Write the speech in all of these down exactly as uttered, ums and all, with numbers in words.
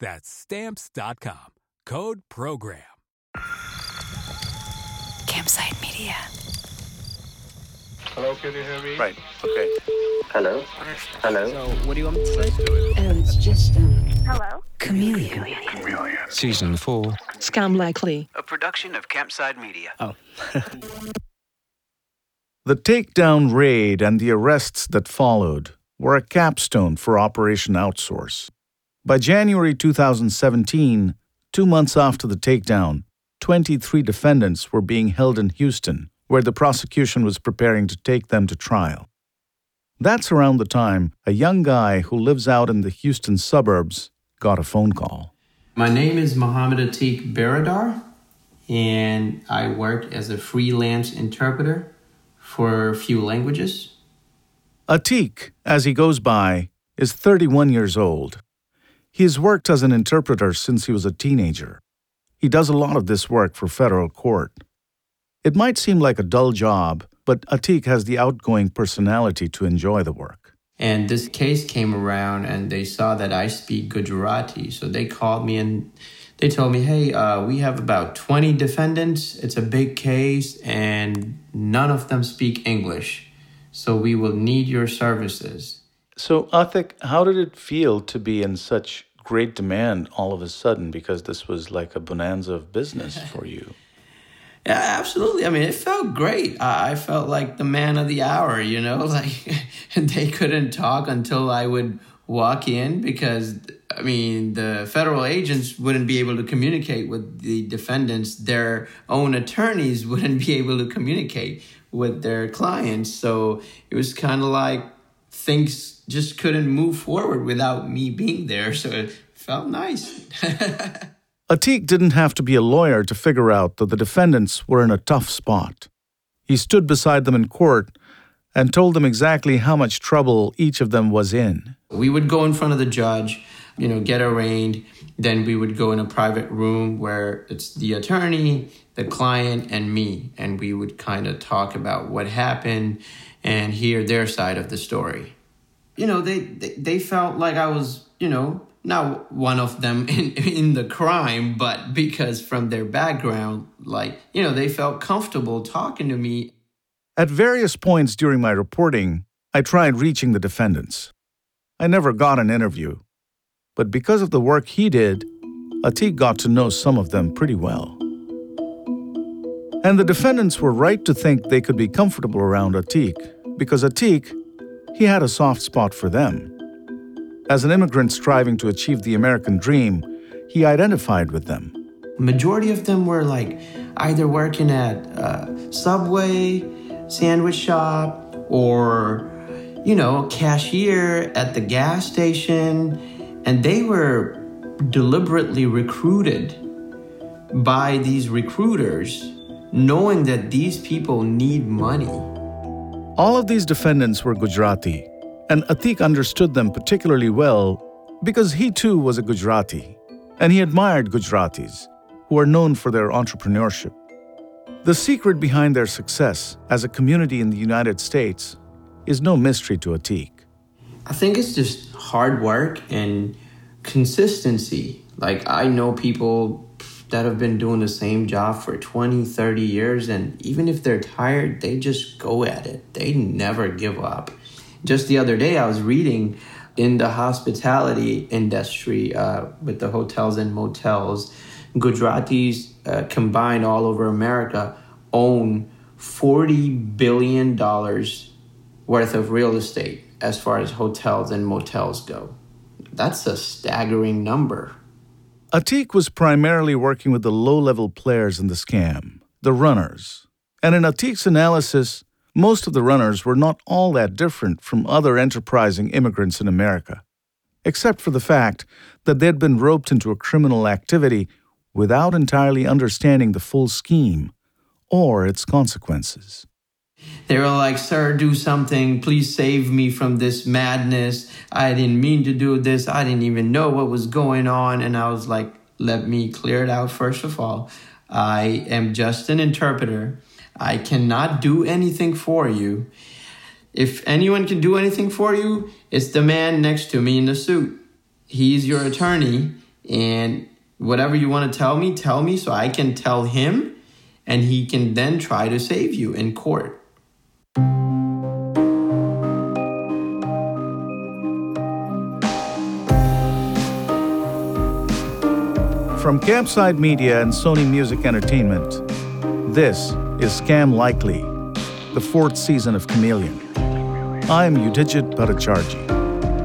That's Stamps dot com. Code PROGRAM. Campsite Media. Hello, can you hear me? Right, okay. Hello? Hello? So, what do you want me to say? Oh, it's just, um... Hello? Chameleon. Chameleon. Season four. Scam Likely. A production of Campsite Media. Oh. The takedown raid and the arrests that followed were a capstone for Operation Outsource. By January two thousand seventeen, two months after the takedown, twenty-three defendants were being held in Houston, where the prosecution was preparing to take them to trial. That's around the time a young guy who lives out in the Houston suburbs got a phone call. My name is Mohammed Atik Baradar, and I work as a freelance interpreter for a few languages. Atik, as he goes by, is thirty-one years old. He has worked as an interpreter since he was a teenager. He does a lot of this work for federal court. It might seem like a dull job, but Atik has the outgoing personality to enjoy the work. And this case came around and they saw that I speak Gujarati. So they called me and they told me, hey, uh, we have about twenty defendants. It's a big case and none of them speak English. So we will need your services. So, Atik, how did it feel to be in such great demand all of a sudden? Because this was like a bonanza of business for you. Yeah, absolutely. I mean, it felt great. I felt like the man of the hour, you know? Like, they couldn't talk until I would walk in because, I mean, the federal agents wouldn't be able to communicate with the defendants. Their own attorneys wouldn't be able to communicate with their clients. So it was kind of like things just couldn't move forward without me being there, so it felt nice. Atik didn't have to be a lawyer to figure out that the defendants were in a tough spot. He stood beside them in court and told them exactly how much trouble each of them was in. We would go in front of the judge, you know, get arraigned. Then we would go in a private room where it's the attorney, the client, and me. And we would kind of talk about what happened and hear their side of the story. You know, they, they, they felt like I was, you know, not one of them in, in the crime, but because from their background, like, you know, they felt comfortable talking to me. At various points during my reporting, I tried reaching the defendants. I never got an interview. But because of the work he did, Atik got to know some of them pretty well. And the defendants were right to think they could be comfortable around Atik, because Atik... he had a soft spot for them. As an immigrant striving to achieve the American dream, he identified with them. Majority of them were like either working at uh, Subway, sandwich shop, or, you know, cashier at the gas station. And they were deliberately recruited by these recruiters, knowing that these people need money. All of these defendants were Gujarati, and Atik understood them particularly well because he too was a Gujarati, and he admired Gujaratis, who are known for their entrepreneurship. The secret behind their success as a community in the United States is no mystery to Atik. I think it's just hard work and consistency. Like, I know people that have been doing the same job for twenty, thirty years. And even if they're tired, they just go at it. They never give up. Just the other day, I was reading in the hospitality industry uh, with the hotels and motels, Gujaratis uh, combined all over America own forty billion dollars worth of real estate as far as hotels and motels go. That's a staggering number. Atik was primarily working with the low-level players in the scam, the runners. And in Atik's analysis, most of the runners were not all that different from other enterprising immigrants in America, except for the fact that they'd been roped into a criminal activity without entirely understanding the full scheme or its consequences. They were like, sir, do something. Please save me from this madness. I didn't mean to do this. I didn't even know what was going on. And I was like, let me clear it out first of all. I am just an interpreter. I cannot do anything for you. If anyone can do anything for you, it's the man next to me in the suit. He's your attorney. And whatever you want to tell me, tell me so I can tell him. And he can then try to save you in court. From Campsite Media and Sony Music Entertainment, this is Scam Likely, the fourth season of Chameleon. I am Yudhijit Bhattacharjee.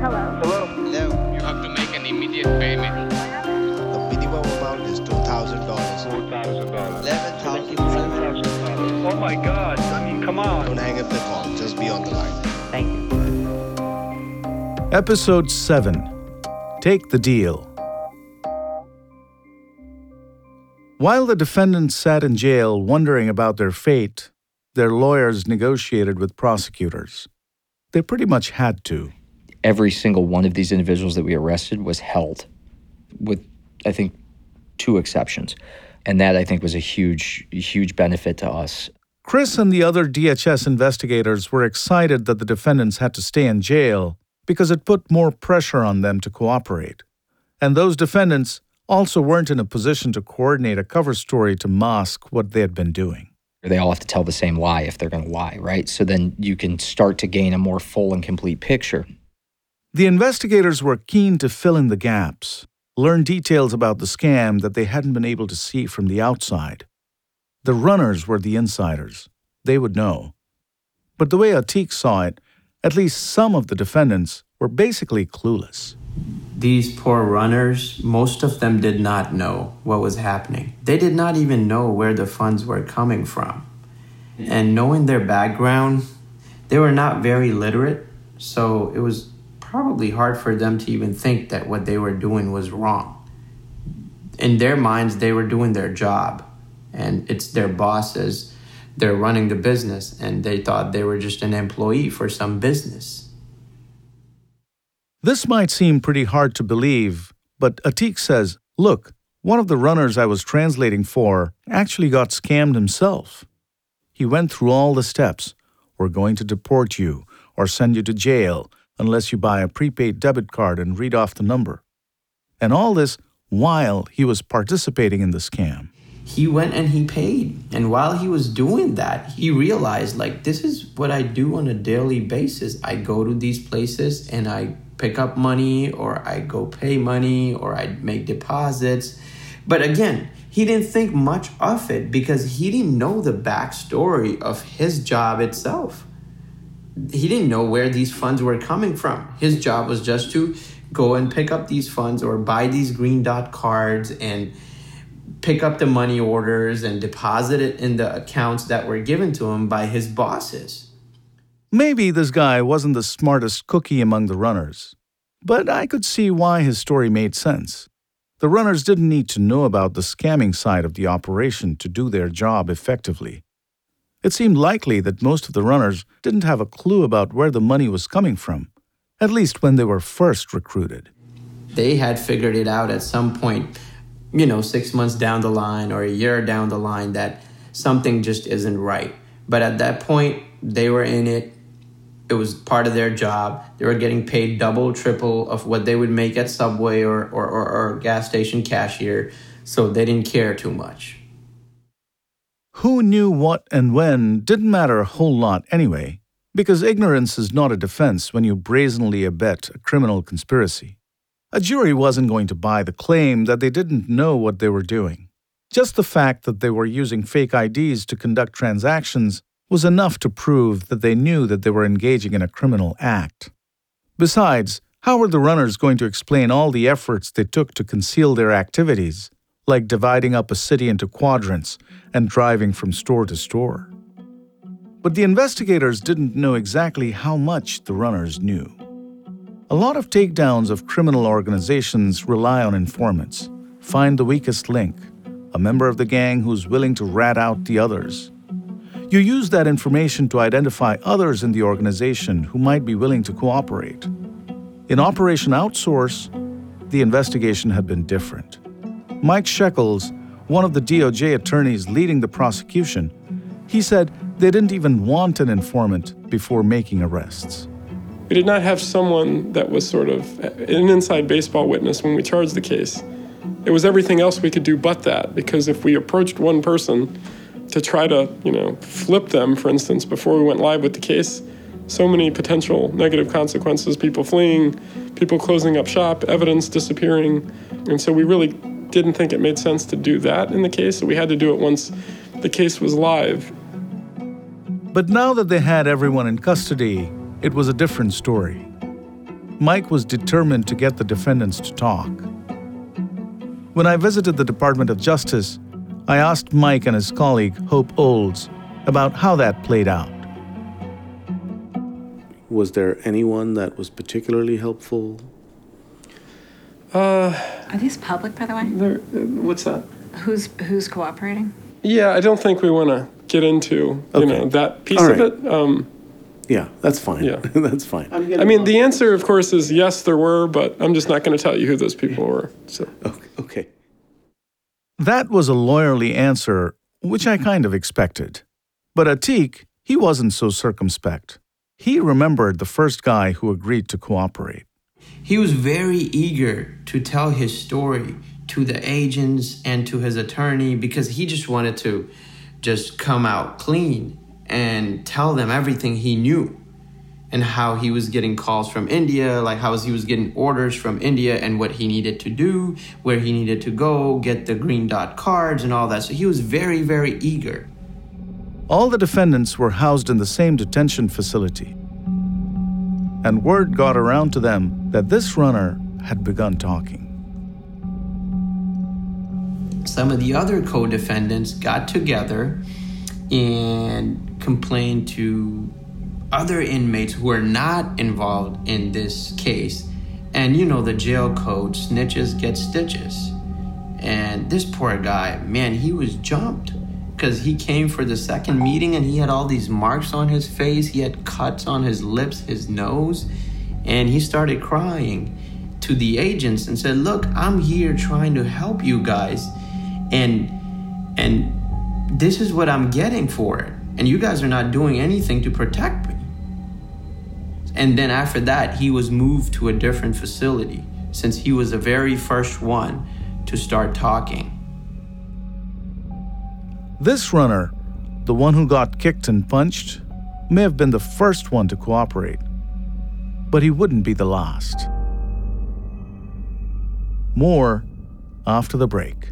Hello. Hello. Hello. You have to make an immediate payment. The minimum amount is two thousand dollars. four thousand dollars. eleven thousand dollars. Oh my God. I mean, come on. Don't hang up the call. Just be on the line. Thank you. Episode seven. Take the deal. While the defendants sat in jail wondering about their fate, their lawyers negotiated with prosecutors. They pretty much had to. Every single one of these individuals that we arrested was held, with, I think, two exceptions. And that, I think, was a huge, huge benefit to us. Chris and the other D H S investigators were excited that the defendants had to stay in jail because it put more pressure on them to cooperate. And those defendants also weren't in a position to coordinate a cover story to mask what they had been doing. They all have to tell the same lie if they're going to lie, right? So then you can start to gain a more full and complete picture. The investigators were keen to fill in the gaps, learn details about the scam that they hadn't been able to see from the outside. The runners were the insiders. They would know. But the way Atik saw it, at least some of the defendants were basically clueless. These poor runners, most of them did not know what was happening. They did not even know where the funds were coming from. And knowing their background, they were not very literate, so it was probably hard for them to even think that what they were doing was wrong. In their minds, they were doing their job, and it's their bosses. They're running the business, and they thought they were just an employee for some business. This might seem pretty hard to believe, but Atik says, look, one of the runners I was translating for actually got scammed himself. He went through all the steps. We're going to deport you or send you to jail unless you buy a prepaid debit card and read off the number. And all this while he was participating in the scam. He went and he paid. And while he was doing that, he realized, like, this is what I do on a daily basis. I go to these places and I pick up money, or I go pay money, or I make deposits. But again, he didn't think much of it because he didn't know the backstory of his job itself. He didn't know where these funds were coming from. His job was just to go and pick up these funds or buy these green dot cards and pick up the money orders and deposit it in the accounts that were given to him by his bosses. Maybe this guy wasn't the smartest cookie among the runners, but I could see why his story made sense. The runners didn't need to know about the scamming side of the operation to do their job effectively. It seemed likely that most of the runners didn't have a clue about where the money was coming from, at least when they were first recruited. They had figured it out at some point, you know, six months down the line or a year down the line, that something just isn't right. But at that point, they were in it. It was part of their job. They were getting paid double, triple of what they would make at Subway or, or, or, or gas station cashier, so they didn't care too much. Who knew what and when didn't matter a whole lot anyway, because ignorance is not a defense when you brazenly abet a criminal conspiracy. A jury wasn't going to buy the claim that they didn't know what they were doing. Just the fact that they were using fake I Ds to conduct transactions was enough to prove that they knew that they were engaging in a criminal act. Besides, how were the runners going to explain all the efforts they took to conceal their activities, like dividing up a city into quadrants and driving from store to store? But the investigators didn't know exactly how much the runners knew. A lot of takedowns of criminal organizations rely on informants. Find the weakest link, a member of the gang who's willing to rat out the others. You use that information to identify others in the organization who might be willing to cooperate. In Operation Outsource, the investigation had been different. Mike Shekels, one of the D O J attorneys leading the prosecution, he said they didn't even want an informant before making arrests. We did not have someone that was sort of an inside baseball witness when we charged the case. It was everything else we could do but that, because if we approached one person to try to, you know, flip them, for instance, before we went live with the case, so many potential negative consequences, people fleeing, people closing up shop, evidence disappearing. And so we really didn't think it made sense to do that in the case, so we had to do it once the case was live. But now that they had everyone in custody, it was a different story. Mike was determined to get the defendants to talk. When I visited the Department of Justice, I asked Mike and his colleague, Hope Olds, about how that played out. Was there anyone that was particularly helpful? Uh, Are these public, by the way? What's that? Who's who's cooperating? Yeah, I don't think we want to get into okay. you know that piece right. of it. Um, yeah, that's fine. Yeah. that's fine. I mean, the answer, of course, is yes, there were, but I'm just not going to tell you who those people were. So okay. okay. That was a lawyerly answer, which I kind of expected. But Atik, he wasn't so circumspect. He remembered the first guy who agreed to cooperate. He was very eager to tell his story to the agents and to his attorney because he just wanted to just come out clean and tell them everything he knew and how he was getting calls from India, like how he was getting orders from India and what he needed to do, where he needed to go, get the green dot cards and all that. So he was very, very eager. All the defendants were housed in the same detention facility. And word got around to them that this runner had begun talking. Some of the other co-defendants got together and complained to other inmates who were not involved in this case. And you know the jail code, snitches get stitches. And this poor guy, man, he was jumped because he came for the second meeting and he had all these marks on his face. He had cuts on his lips, his nose, and he started crying to the agents and said, look, I'm here trying to help you guys. And, and this is what I'm getting for it. And you guys are not doing anything to protect me. And then after that, he was moved to a different facility since he was the very first one to start talking. This runner, the one who got kicked and punched, may have been the first one to cooperate, but he wouldn't be the last. More after the break.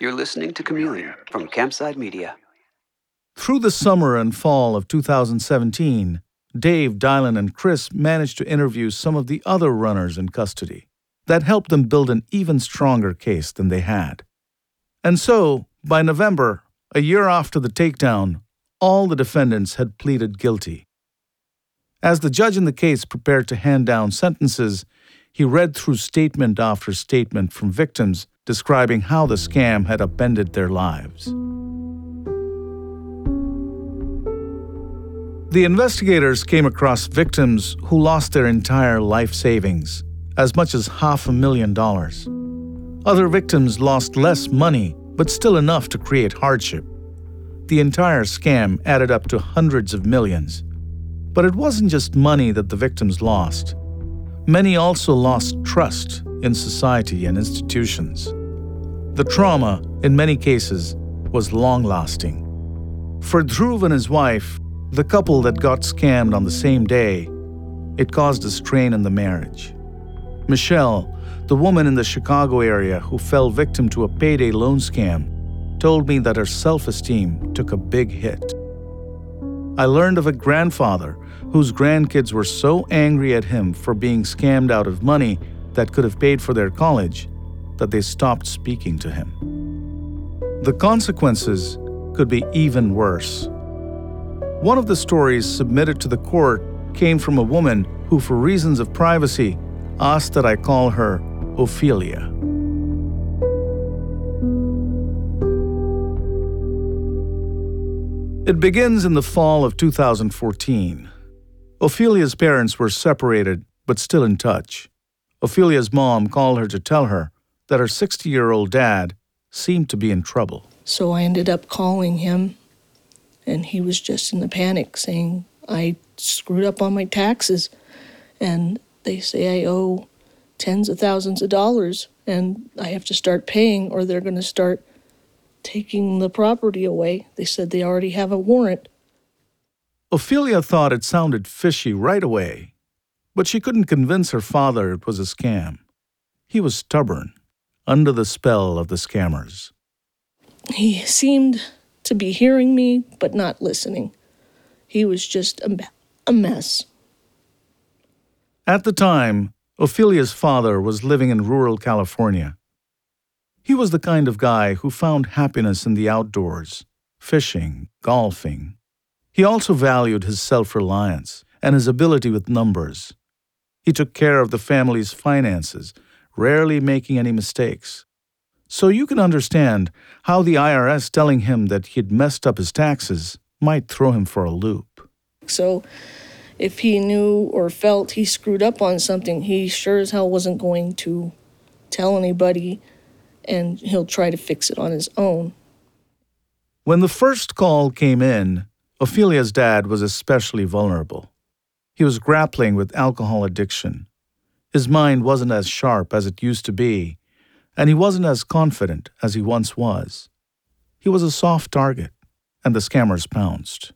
You're listening to Chameleon from Campsite Media. Through the summer and fall of two thousand seventeen, Dave, Dylan, and Chris managed to interview some of the other runners in custody. That helped them build an even stronger case than they had. And so, by November, a year after the takedown, all the defendants had pleaded guilty. As the judge in the case prepared to hand down sentences, he read through statement after statement from victims describing how the scam had upended their lives. The investigators came across victims who lost their entire life savings, as much as half a million dollars. Other victims lost less money, but still enough to create hardship. The entire scam added up to hundreds of millions. But it wasn't just money that the victims lost. Many also lost trust in society and institutions. The trauma, in many cases, was long-lasting. For Dhruv and his wife, the couple that got scammed on the same day, it caused a strain in the marriage. Michelle, the woman in the Chicago area who fell victim to a payday loan scam, told me that her self-esteem took a big hit. I learned of a grandfather whose grandkids were so angry at him for being scammed out of money that could have paid for their college that they stopped speaking to him. The consequences could be even worse. One of the stories submitted to the court came from a woman who, for reasons of privacy, asked that I call her Ophelia. It begins in the fall of two thousand fourteen. Ophelia's parents were separated, but still in touch. Ophelia's mom called her to tell her that her sixty-year-old dad seemed to be in trouble. So I ended up calling him. And he was just in the panic, saying, I screwed up on my taxes. And they say I owe tens of thousands of dollars, and I have to start paying, or they're going to start taking the property away. They said they already have a warrant. Ophelia thought it sounded fishy right away, but she couldn't convince her father it was a scam. He was stubborn, under the spell of the scammers. He seemed to be hearing me, but not listening. He was just a, a mess. At the time, Ophelia's father was living in rural California. He was the kind of guy who found happiness in the outdoors, fishing, golfing. He also valued his self-reliance and his ability with numbers. He took care of the family's finances, rarely making any mistakes. So you can understand how the I R S telling him that he'd messed up his taxes might throw him for a loop. So if he knew or felt he screwed up on something, he sure as hell wasn't going to tell anybody, and he'll try to fix it on his own. When the first call came in, Ophelia's dad was especially vulnerable. He was grappling with alcohol addiction. His mind wasn't as sharp as it used to be, and he wasn't as confident as he once was. He was a soft target, and the scammers pounced.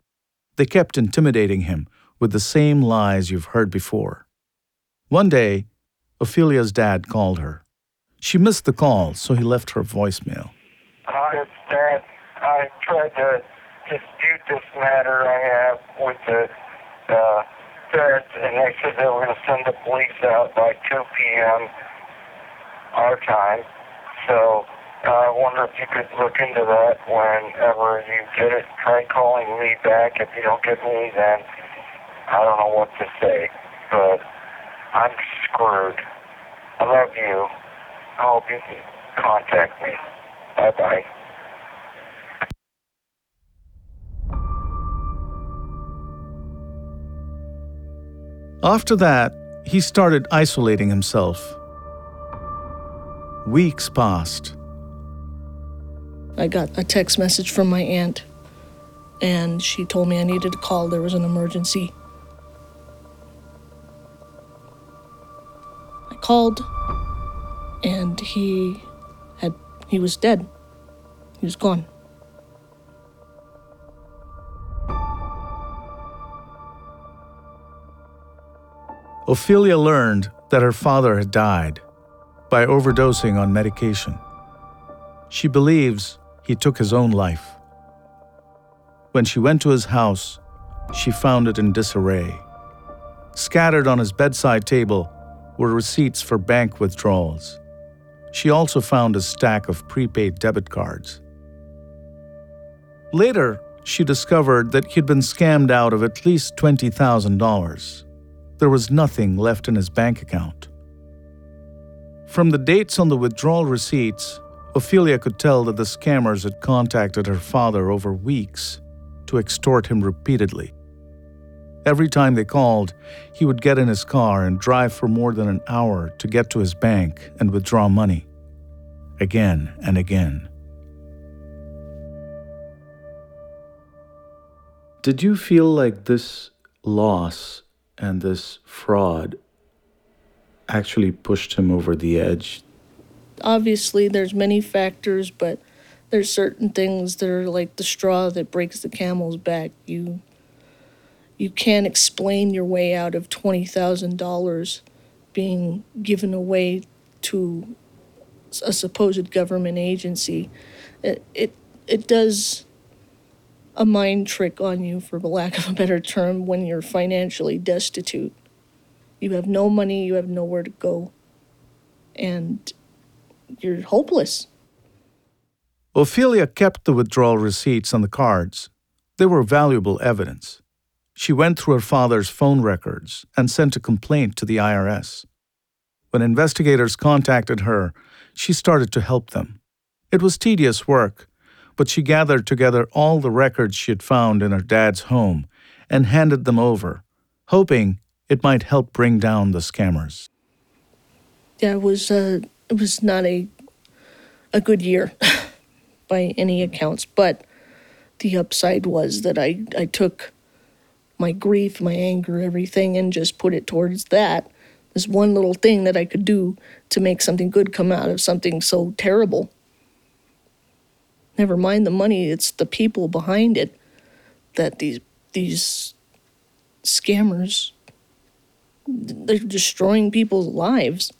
They kept intimidating him with the same lies you've heard before. One day, Ophelia's dad called her. She missed the call, so he left her voicemail. Hi, it's Dad. I tried to dispute this matter I have with the uh, parents, and they said they were going to send the police out by two p.m. our time, so uh, I wonder if you could look into that whenever you get it. Try calling me back. If you don't get me, then I don't know what to say, but I'm screwed. I love you. I hope you can contact me. Bye-bye. After that, he started isolating himself. Weeks passed. I got a text message from my aunt, and she told me I needed to call. There was an emergency. I called, and he had he was dead. He was gone. Ophelia learned that her father had died by overdosing on medication. She believes he took his own life. When she went to his house, she found it in disarray. Scattered on his bedside table were receipts for bank withdrawals. She also found a stack of prepaid debit cards. Later, she discovered that he'd been scammed out of at least twenty thousand dollars. There was nothing left in his bank account. From the dates on the withdrawal receipts, Ophelia could tell that the scammers had contacted her father over weeks to extort him repeatedly. Every time they called, he would get in his car and drive for more than an hour to get to his bank and withdraw money, again and again. Did you feel like this loss and this fraud actually pushed him over the edge? Obviously, there's many factors, but there's certain things that are like the straw that breaks the camel's back. You you can't explain your way out of twenty thousand dollars being given away to a supposed government agency. It, it, it does a mind trick on you, for lack of a better term, when you're financially destitute. You have no money, you have nowhere to go, and you're hopeless. Ophelia kept the withdrawal receipts and the cards. They were valuable evidence. She went through her father's phone records and sent a complaint to the I R S. When investigators contacted her, she started to help them. It was tedious work, but she gathered together all the records she had found in her dad's home and handed them over, hoping it might help bring down the scammers. Yeah, it was, uh, it was not a, a good year by any accounts, but the upside was that I, I took my grief, my anger, everything, and just put it towards that. This one little thing that I could do to make something good come out of something so terrible. Never mind the money, it's the people behind it that these these scammers, they're destroying people's lives.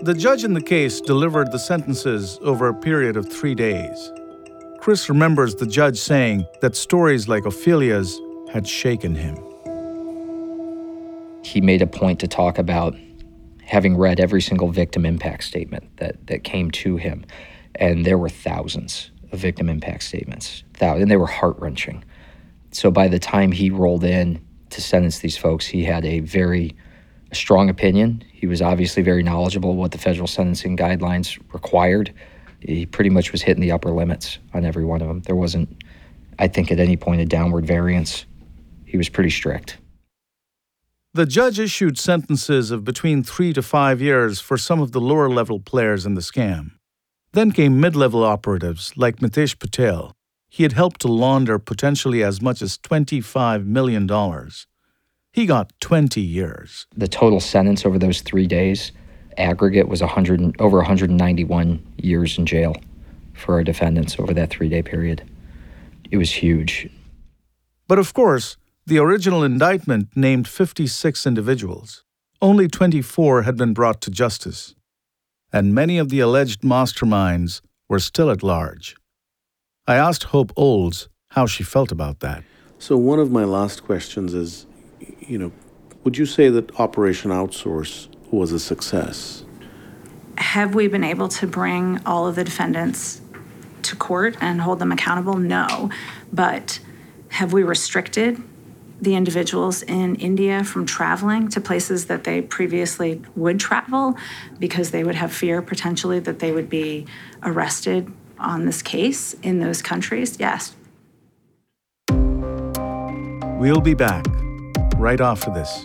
The judge in the case delivered the sentences over a period of three days. Chris remembers the judge saying that stories like Ophelia's had shaken him. He made a point to talk about having read every single victim impact statement that, that came to him. And there were thousands of victim impact statements. And they were heart-wrenching. So by the time he rolled in to sentence these folks, he had a very strong opinion. He was obviously very knowledgeable of what the federal sentencing guidelines required. He pretty much was hitting the upper limits on every one of them. There wasn't, I think, at any point a downward variance. He was pretty strict. The judge issued sentences of between three to five years for some of the lower-level players in the scam. Then came mid-level operatives like Mitesh Patel. He had helped to launder potentially as much as twenty-five million dollars. He got twenty years. The total sentence over those three days, aggregate, was one hundred, over one hundred ninety-one years in jail for our defendants over that three-day period. It was huge. But of course, the original indictment named fifty-six individuals. Only twenty-four had been brought to justice. And many of the alleged masterminds were still at large. I asked Hope Olds how she felt about that. So one of my last questions is, you know, would you say that Operation Outsource was a success? Have we been able to bring all of the defendants to court and hold them accountable? No. But have we restricted the individuals in India from traveling to places that they previously would travel because they would have fear potentially that they would be arrested on this case in those countries? Yes. We'll be back right after this.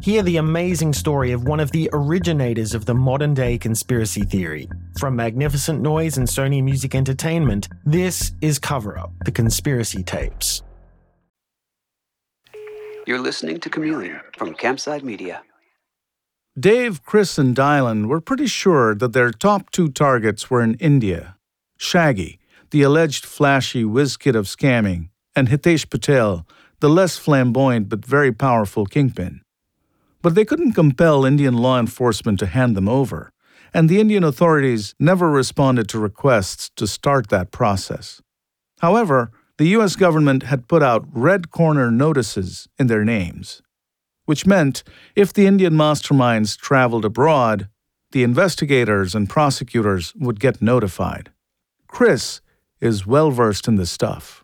Hear the amazing story of one of the originators of the modern-day conspiracy theory, From Magnificent Noise and Sony Music Entertainment, this is Cover Up, The Conspiracy Tapes. You're listening to Chameleon from Campsite Media. Dave, Chris, and Dylan were pretty sure that their top two targets were in India. Shaggy, the alleged flashy whiz kid of scamming, and Hitesh Patel, the less flamboyant but very powerful kingpin. But they couldn't compel Indian law enforcement to hand them over, and the Indian authorities never responded to requests to start that process. However, the U S government had put out red corner notices in their names, which meant if the Indian masterminds traveled abroad, the investigators and prosecutors would get notified. Chris is well-versed in this stuff.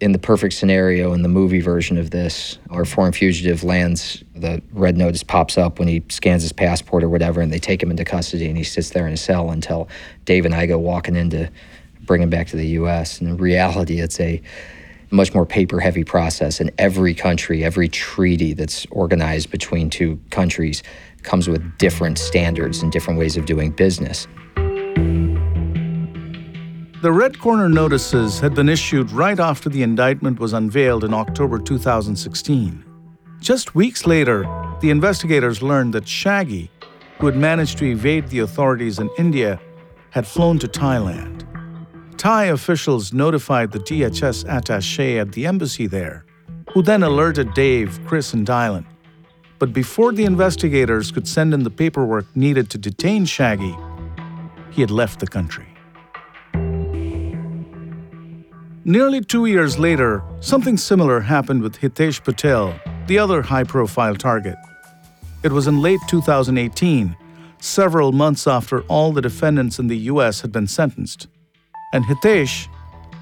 In the perfect scenario, in the movie version of this, our foreign fugitive lands, the red notice pops up when he scans his passport or whatever, and they take him into custody, and he sits there in a cell until Dave and I go walking in to bring him back to the U S. And in reality, it's a much more paper-heavy process. In every country, every treaty that's organized between two countries comes with different standards and different ways of doing business. The red corner notices had been issued right after the indictment was unveiled in October two thousand sixteen. Just weeks later, the investigators learned that Shaggy, who had managed to evade the authorities in India, had flown to Thailand. Thai officials notified the D H S attaché at the embassy there, who then alerted Dave, Chris, and Dylan. But before the investigators could send in the paperwork needed to detain Shaggy, he had left the country. Nearly two years later, something similar happened with Hitesh Patel, the other high-profile target. It was in late two thousand eighteen, several months after all the defendants in the U S had been sentenced. And Hitesh,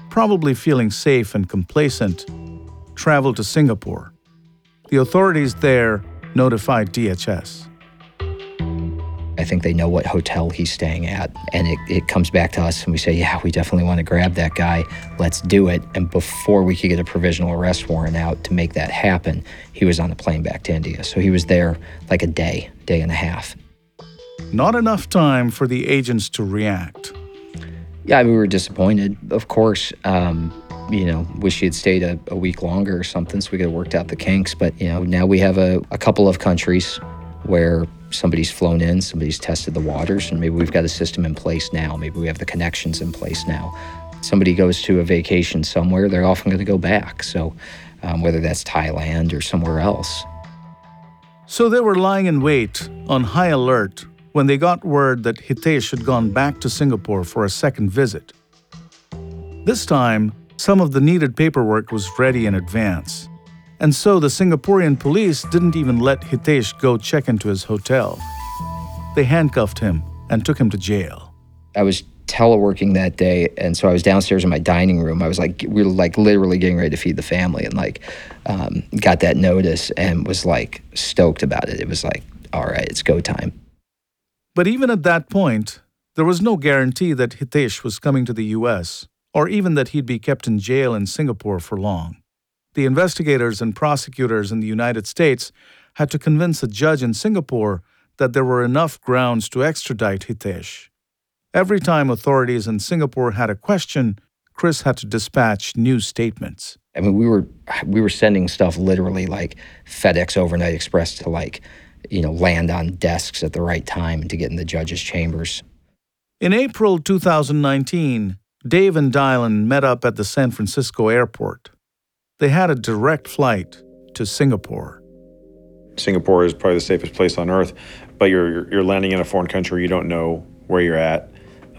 probably feeling safe and complacent, traveled to Singapore. The authorities there notified D H S. I think they know what hotel he's staying at, and it, it comes back to us and we say, yeah, we definitely want to grab that guy, let's do it. And before we could get a provisional arrest warrant out to make that happen, he was on the plane back to India. So he was there like a day, day and a half. Not enough time for the agents to react. Yeah, we were disappointed, of course. Um, you know, wish he had stayed a, a week longer or something so we could have worked out the kinks. But, you know, now we have a, a couple of countries where somebody's flown in, somebody's tested the waters, and maybe we've got a system in place now. Maybe we have the connections in place now. Somebody goes to a vacation somewhere, they're often going to go back. So um, whether that's Thailand or somewhere else. So they were lying in wait on high alert when they got word that Hitesh had gone back to Singapore for a second visit. This time, some of the needed paperwork was ready in advance. And so the Singaporean police didn't even let Hitesh go check into his hotel. They handcuffed him and took him to jail. I was teleworking that day, and so I was downstairs in my dining room. I was like, we were like literally getting ready to feed the family, and like um, got that notice and was like stoked about it. It was like, all right, it's go time. But even at that point, there was no guarantee that Hitesh was coming to the U S, or even that he'd be kept in jail in Singapore for long. The investigators and prosecutors in the United States had to convince a judge in Singapore that there were enough grounds to extradite Hitesh. Every time authorities in Singapore had a question, Chris had to dispatch new statements. I mean, we were we were sending stuff literally like FedEx Overnight Express to like, you know, land on desks at the right time to get in the judge's chambers. In April two thousand nineteen, Dave and Dylan met up at the San Francisco airport. They had a direct flight to Singapore. Singapore is probably the safest place on earth, but you're you're landing in a foreign country. You don't know where you're at,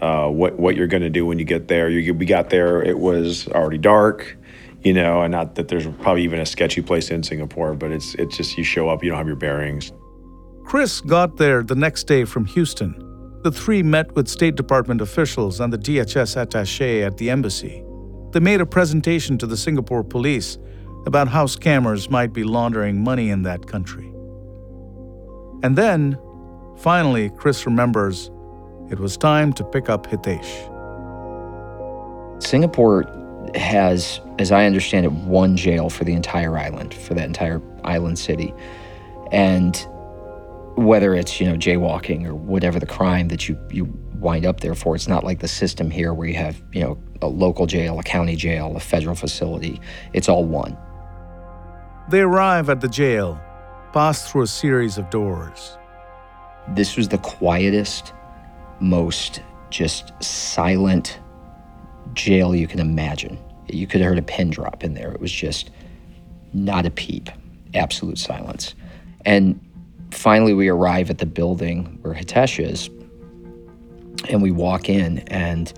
uh, what what you're going to do when you get there. You, we got there, it was already dark, you know, and not that there's probably even a sketchy place in Singapore, but it's it's just you show up, you don't have your bearings. Chris got there the next day from Houston. The three met with State Department officials and the D H S attaché at the embassy. They made a presentation to the Singapore police about how scammers might be laundering money in that country. And then, finally, Chris remembers it was time to pick up Hitesh. Singapore has, as I understand it, one jail for the entire island, for that entire island city. And whether it's, you know, jaywalking or whatever the crime that you, you wind up there for. It's not like the system here where you have, you know, a local jail, a county jail, a federal facility. It's all one. They arrive at the jail, pass through a series of doors. This was the quietest, most just silent jail you can imagine. You could have heard a pin drop in there. It was just not a peep, absolute silence. And finally, we arrive at the building where Hitesh is, and we walk in, and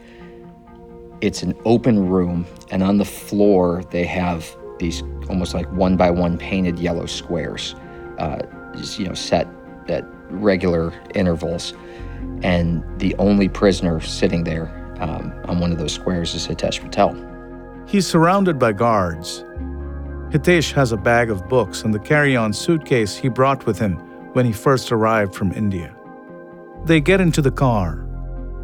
it's an open room, and on the floor, they have these almost like one-by-one painted yellow squares, uh, just, you know, set at regular intervals. And the only prisoner sitting there um, on one of those squares is Hitesh Patel. He's surrounded by guards. Hitesh has a bag of books and the carry-on suitcase he brought with him when he first arrived from India. They get into the car.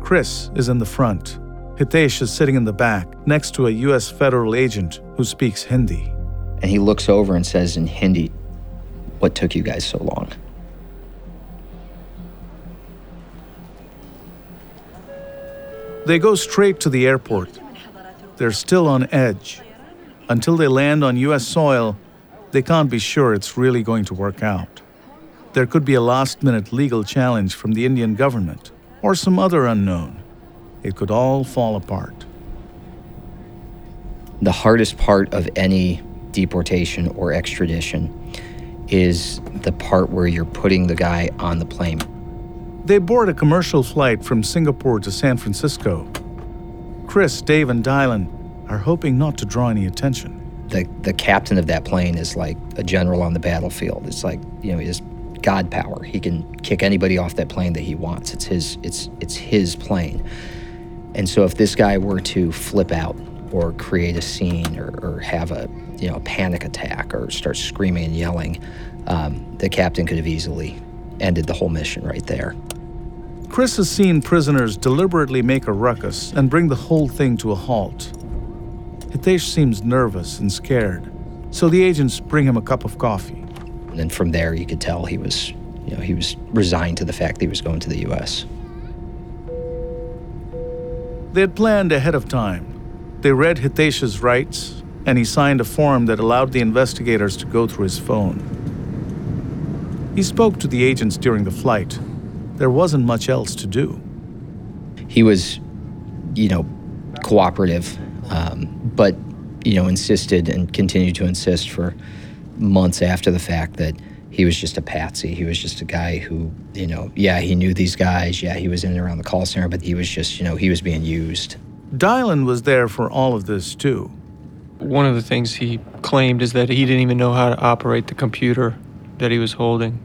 Chris is in the front. Hitesh is sitting in the back next to a U S federal agent who speaks Hindi. And he looks over and says in Hindi, "What took you guys so long?" They go straight to the airport. They're still on edge. Until they land on U S soil, they can't be sure it's really going to work out. There could be a last-minute legal challenge from the Indian government or some other unknown. It could all fall apart. The hardest part of any deportation or extradition is the part where you're putting the guy on the plane. They board a commercial flight from Singapore to San Francisco. Chris, Dave, and Dylan are hoping not to draw any attention. The the captain of that plane is like a general on the battlefield. It's like, you know, his God power. He can kick anybody off that plane that he wants. It's his it's it's his plane. And so if this guy were to flip out or create a scene or, or have a you know a panic attack or start screaming and yelling, um, the captain could have easily ended the whole mission right there. Chris has seen prisoners deliberately make a ruckus and bring the whole thing to a halt. Hitesh seems nervous and scared, so the agents bring him a cup of coffee. And then from there, you could tell he was, you know, he was resigned to the fact that he was going to the U S. They had planned ahead of time. They read Hitesh's rights, and he signed a form that allowed the investigators to go through his phone. He spoke to the agents during the flight. There wasn't much else to do. He was, you know, cooperative. Um, but, you know, insisted and continued to insist for months after the fact that he was just a patsy. He was just a guy who, you know, yeah, he knew these guys. Yeah, he was in and around the call center, but he was just, you know, he was being used. Dylan was there for all of this, too. One of the things he claimed is that he didn't even know how to operate the computer that he was holding.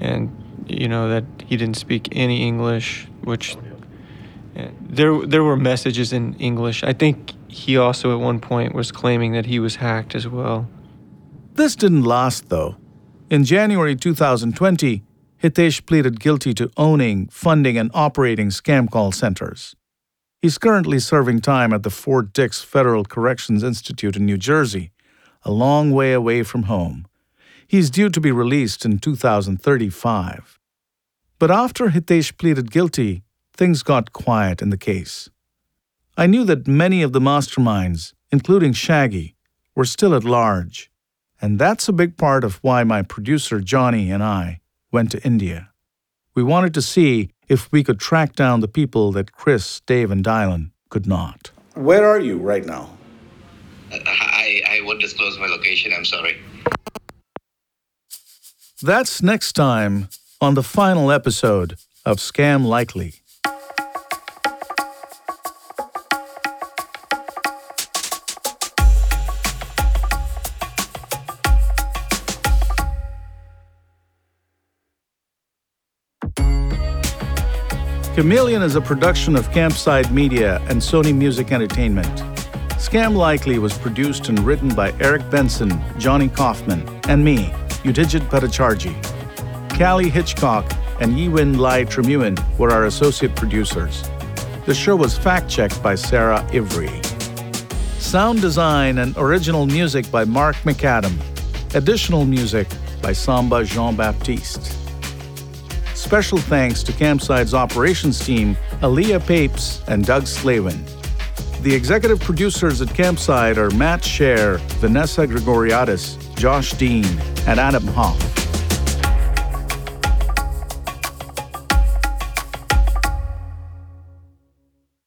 And, you know, that he didn't speak any English, which... There there were messages in English. I think he also at one point was claiming that he was hacked as well. This didn't last, though. In January two thousand twenty, Hitesh pleaded guilty to owning, funding, and operating scam call centers. He's currently serving time at the Fort Dix Federal Corrections Institute in New Jersey, a long way away from home. He's due to be released in two thousand thirty-five. But after Hitesh pleaded guilty, things got quiet in the case. I knew that many of the masterminds, including Shaggy, were still at large, and that's a big part of why my producer Johnny and I went to India. We wanted to see if we could track down the people that Chris, Dave, and Dylan could not. Where are you right now? I, I won't disclose my location, I'm sorry. That's next time on the final episode of Scam Likely. Chameleon is a production of Campsite Media and Sony Music Entertainment. Scam Likely was produced and written by Eric Benson, Johnny Kaufman, and me, Yudhijit Bhattacharjee. Callie Hitchcock and Yiwin Lai Tremuen were our associate producers. The show was fact-checked by Sarah Ivry. Sound design and original music by Mark McAdam. Additional music by Samba Jean-Baptiste. Special thanks to Campsite's operations team Aaliyah Papes, and Doug Slavin. The executive producers at Campsite are Matt Scher, Vanessa Gregoriadis, Josh Dean, and Adam Hoff.